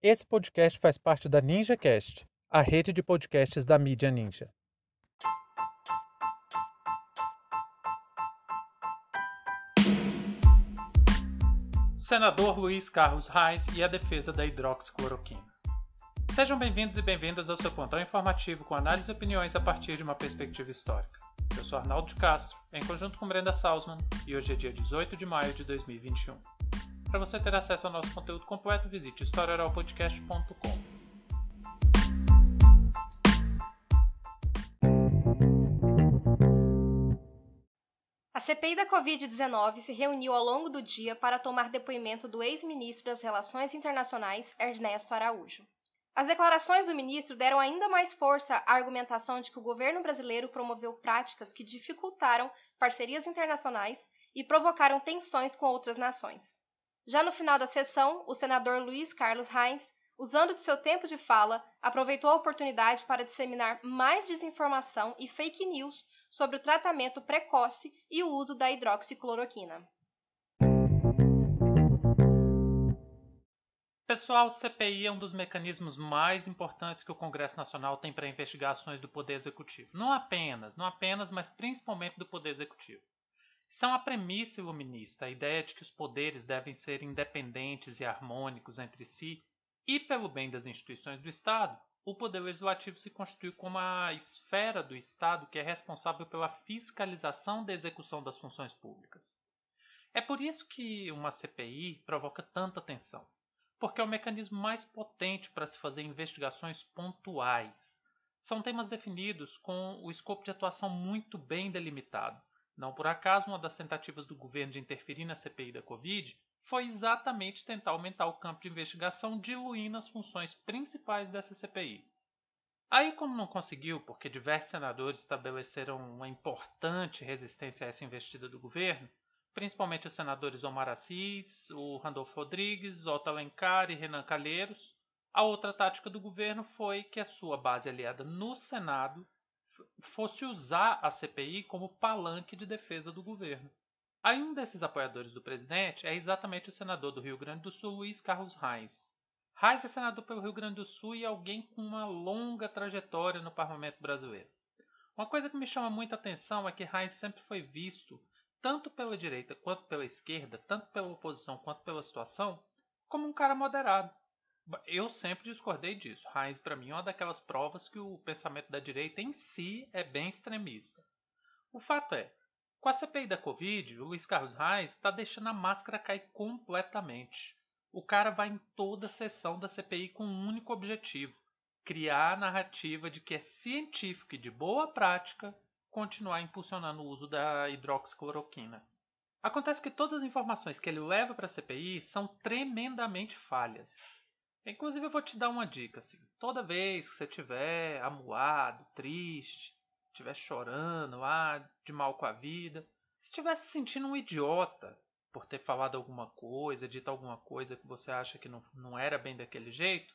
Esse podcast faz parte da NinjaCast, a rede de podcasts da mídia Ninja. Senador Luiz Carlos Reis e a defesa da hidroxicloroquina. Sejam bem-vindos e bem-vindas ao seu plantão informativo com análise e opiniões a partir de uma perspectiva histórica. Eu sou Arnaldo de Castro, em conjunto com Brenda Salzman, e hoje é dia 18 de maio de 2021. Para você ter acesso ao nosso conteúdo completo, visite historioralpodcast.com. A CPI da Covid-19 se reuniu ao longo do dia para tomar depoimento do ex-ministro das Relações Internacionais, Ernesto Araújo. As declarações do ministro deram ainda mais força à argumentação de que o governo brasileiro promoveu práticas que dificultaram parcerias internacionais e provocaram tensões com outras nações. Já no final da sessão, o senador Luiz Carlos Reis, usando de seu tempo de fala, aproveitou a oportunidade para disseminar mais desinformação e fake news sobre o tratamento precoce e o uso da hidroxicloroquina. Pessoal, CPI é um dos mecanismos mais importantes que o Congresso Nacional tem para investigar ações do Poder Executivo. Não apenas, mas principalmente do Poder Executivo. Isso é uma premissa iluminista, a ideia de que os poderes devem ser independentes e harmônicos entre si e, pelo bem das instituições do Estado, o Poder Legislativo se constitui como a esfera do Estado que é responsável pela fiscalização da execução das funções públicas. É por isso que uma CPI provoca tanta tensão, porque é o mecanismo mais potente para se fazer investigações pontuais. São temas definidos com o escopo de atuação muito bem delimitado. Não por acaso, uma das tentativas do governo de interferir na CPI da Covid foi exatamente tentar aumentar o campo de investigação, diluindo as funções principais dessa CPI. Aí, como não conseguiu, porque diversos senadores estabeleceram uma importante resistência a essa investida do governo, principalmente os senadores Omar Aziz, o Randolfe Rodrigues, Otto Alencar e Renan Calheiros, a outra tática do governo foi que a sua base aliada no Senado fosse usar a CPI como palanque de defesa do governo. Aí um desses apoiadores do presidente é exatamente o senador do Rio Grande do Sul, Luiz Carlos Reis. Reis é senador pelo Rio Grande do Sul e alguém com uma longa trajetória no parlamento brasileiro. Uma coisa que me chama muita atenção é que Reis sempre foi visto, tanto pela direita quanto pela esquerda, tanto pela oposição quanto pela situação, como um cara moderado. Eu sempre discordei disso. Reis, para mim, é uma daquelas provas que o pensamento da direita em si é bem extremista. O fato é, com a CPI da Covid, o Luiz Carlos Reis está deixando a máscara cair completamente. O cara vai em toda a sessão da CPI com um único objetivo: criar a narrativa de que é científico e de boa prática continuar impulsionando o uso da hidroxicloroquina. Acontece que todas as informações que ele leva para a CPI são tremendamente falhas. Inclusive, eu vou te dar uma dica, assim, toda vez que você estiver amuado, triste, estiver chorando lá, de mal com a vida, se estiver se sentindo um idiota por ter falado alguma coisa, dito alguma coisa que você acha que não era bem daquele jeito,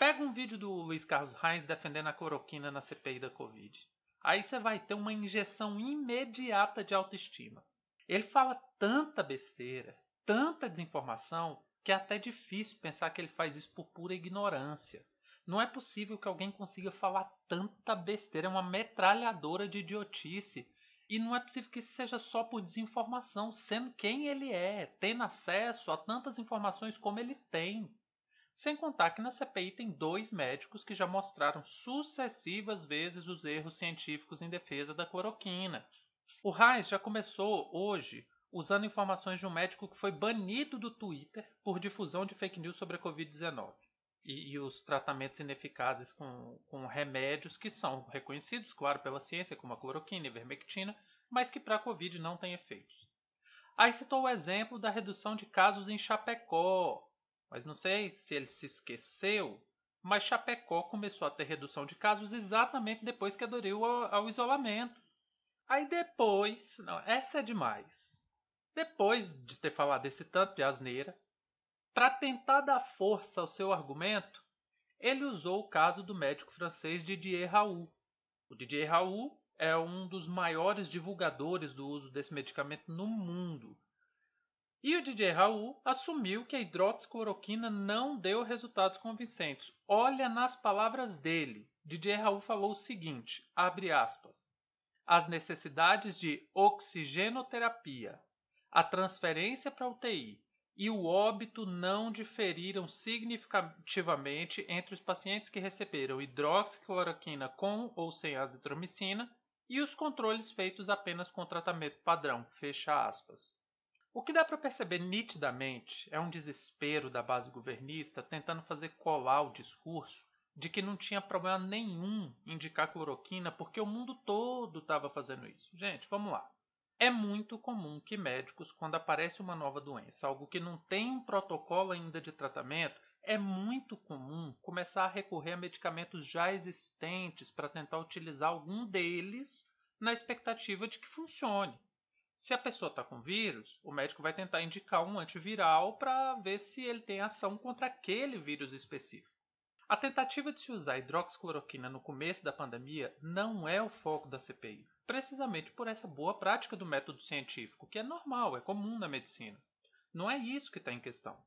pega um vídeo do Luiz Carlos Reis defendendo a cloroquina na CPI da Covid. Aí você vai ter uma injeção imediata de autoestima. Ele fala tanta besteira, tanta desinformação, que é até difícil pensar que ele faz isso por pura ignorância. Não é possível que alguém consiga falar tanta besteira, é uma metralhadora de idiotice. E não é possível que isso seja só por desinformação, sendo quem ele é, tendo acesso a tantas informações como ele tem. Sem contar que na CPI tem 2 médicos que já mostraram sucessivas vezes os erros científicos em defesa da cloroquina. O Reis já começou hoje usando informações de um médico que foi banido do Twitter por difusão de fake news sobre a Covid-19 e os tratamentos ineficazes com remédios que são reconhecidos, claro, pela ciência, como a cloroquina e ivermectina, mas que para a Covid não têm efeitos. Aí citou o exemplo da redução de casos em Chapecó, mas não sei se ele se esqueceu, mas Chapecó começou a ter redução de casos exatamente depois que aderiu ao isolamento. Aí depois... Não, essa é demais. Depois de ter falado esse tanto de asneira, para tentar dar força ao seu argumento, ele usou o caso do médico francês Didier Raoult. O Didier Raoult é um dos maiores divulgadores do uso desse medicamento no mundo. E o Didier Raoult assumiu que a hidroxicloroquina não deu resultados convincentes. Olha nas palavras dele. Didier Raoult falou o seguinte, abre aspas, as necessidades de oxigenoterapia, a transferência para UTI e o óbito não diferiram significativamente entre os pacientes que receberam hidroxicloroquina com ou sem azitromicina e os controles feitos apenas com tratamento padrão, fecha aspas. O que dá para perceber nitidamente é um desespero da base governista tentando fazer colar o discurso de que não tinha problema nenhum indicar cloroquina porque o mundo todo estava fazendo isso. Gente, vamos lá. É muito comum que médicos, quando aparece uma nova doença, algo que não tem um protocolo ainda de tratamento, é muito comum começar a recorrer a medicamentos já existentes para tentar utilizar algum deles na expectativa de que funcione. Se a pessoa está com vírus, o médico vai tentar indicar um antiviral para ver se ele tem ação contra aquele vírus específico. A tentativa de se usar hidroxicloroquina no começo da pandemia não é o foco da CPI, precisamente por essa boa prática do método científico, que é normal, é comum na medicina. Não é isso que está em questão.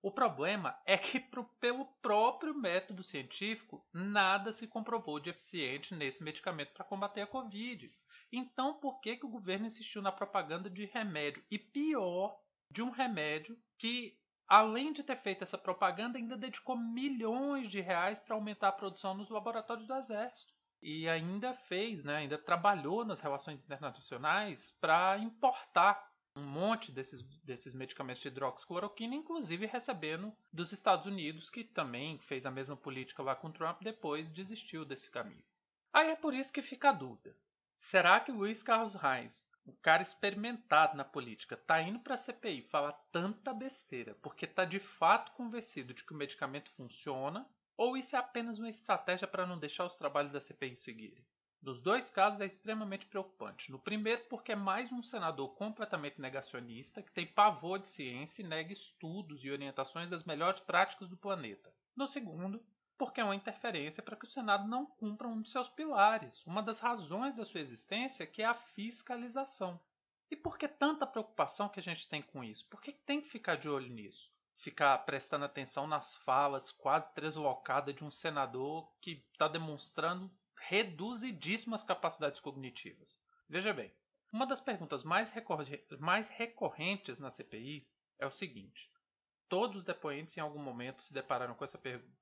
O problema é que, pelo próprio método científico, nada se comprovou de eficiente nesse medicamento para combater a Covid. Então, por que o governo insistiu na propaganda de remédio? E pior, de um remédio que, além de ter feito essa propaganda, ainda dedicou milhões de reais para aumentar a produção nos laboratórios do Exército. E ainda fez, ainda trabalhou nas relações internacionais para importar um monte desses medicamentos de hidroxicloroquina, inclusive recebendo dos Estados Unidos, que também fez a mesma política lá com o Trump, depois desistiu desse caminho. Aí é por isso que fica a dúvida. Será que Luiz Carlos Reis, o cara experimentado na política, tá indo para a CPI falar tanta besteira porque tá de fato convencido de que o medicamento funciona, ou isso é apenas uma estratégia para não deixar os trabalhos da CPI seguirem? Nos dois casos é extremamente preocupante. No primeiro, porque é mais um senador completamente negacionista que tem pavor de ciência e nega estudos e orientações das melhores práticas do planeta. No segundo, porque é uma interferência para que o Senado não cumpra um de seus pilares, uma das razões da sua existência, que é a fiscalização. E por que tanta preocupação que a gente tem com isso? Por que tem que ficar de olho nisso? Ficar prestando atenção nas falas quase translocadas de um senador que está demonstrando reduzidíssimas capacidades cognitivas. Veja bem, uma das perguntas mais recorrentes na CPI é o seguinte. Todos os depoentes em algum momento se depararam com essa pergunta.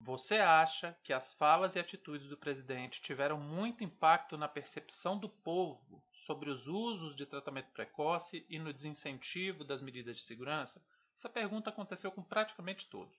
Você acha que as falas e atitudes do presidente tiveram muito impacto na percepção do povo sobre os usos de tratamento precoce e no desincentivo das medidas de segurança? Essa pergunta aconteceu com praticamente todos.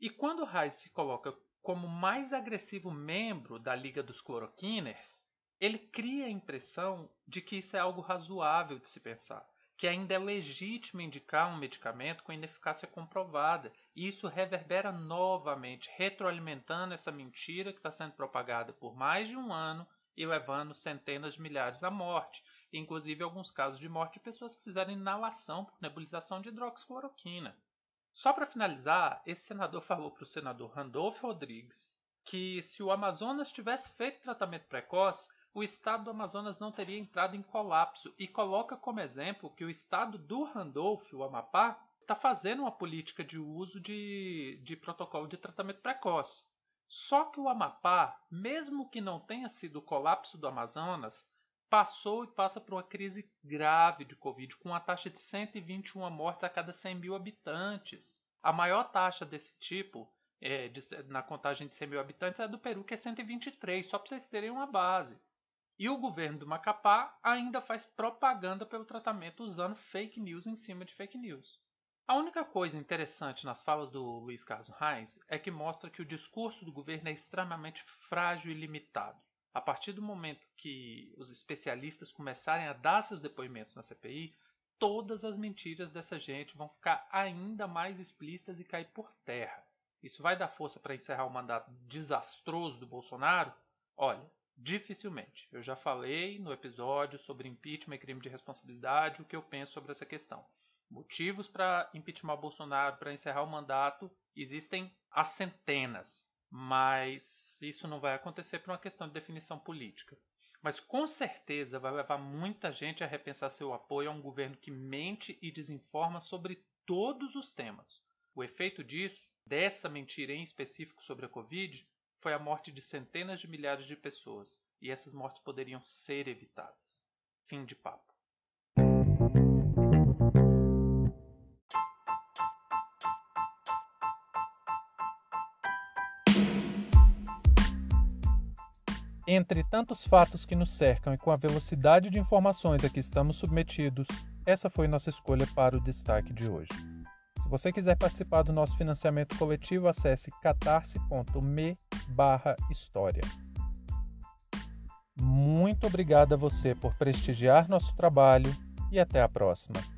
E quando Reis se coloca como mais agressivo membro da Liga dos Cloroquiners, ele cria a impressão de que isso é algo razoável de se pensar, que ainda é legítimo indicar um medicamento com ineficácia comprovada. E isso reverbera novamente, retroalimentando essa mentira que está sendo propagada por mais de um ano e levando centenas de milhares à morte, inclusive alguns casos de morte de pessoas que fizeram inalação por nebulização de hidroxicloroquina. Só para finalizar, esse senador falou para o senador Randolfe Rodrigues que se o Amazonas tivesse feito tratamento precoce, o estado do Amazonas não teria entrado em colapso, e coloca como exemplo que o estado do Randolfe, o Amapá, está fazendo uma política de uso de protocolo de tratamento precoce. Só que o Amapá, mesmo que não tenha sido o colapso do Amazonas, passou e passa por uma crise grave de Covid, com uma taxa de 121 mortes a cada 100 mil habitantes. A maior taxa desse tipo, na contagem de 100 mil habitantes, é do Peru, que é 123, só para vocês terem uma base. E o governo do Macapá ainda faz propaganda pelo tratamento usando fake news em cima de fake news. A única coisa interessante nas falas do Luiz Carlos Reis é que mostra que o discurso do governo é extremamente frágil e limitado. A partir do momento que os especialistas começarem a dar seus depoimentos na CPI, todas as mentiras dessa gente vão ficar ainda mais explícitas e cair por terra. Isso vai dar força para encerrar o mandato desastroso do Bolsonaro? Olha, dificilmente. Eu já falei no episódio sobre impeachment e crime de responsabilidade o que eu penso sobre essa questão. Motivos para impeachment Bolsonaro, para encerrar o mandato, existem há centenas, mas isso não vai acontecer por uma questão de definição política. mas com certeza vai levar muita gente a repensar seu apoio a um governo que mente e desinforma sobre todos os temas. O efeito disso, dessa mentira em específico sobre a Covid, foi a morte de centenas de milhares de pessoas, e essas mortes poderiam ser evitadas. Fim de papo. Entre tantos fatos que nos cercam e com a velocidade de informações a que estamos submetidos, essa foi nossa escolha para o destaque de hoje. Se você quiser participar do nosso financiamento coletivo, acesse catarse.me/historia. Muito obrigado a você por prestigiar nosso trabalho e até a próxima.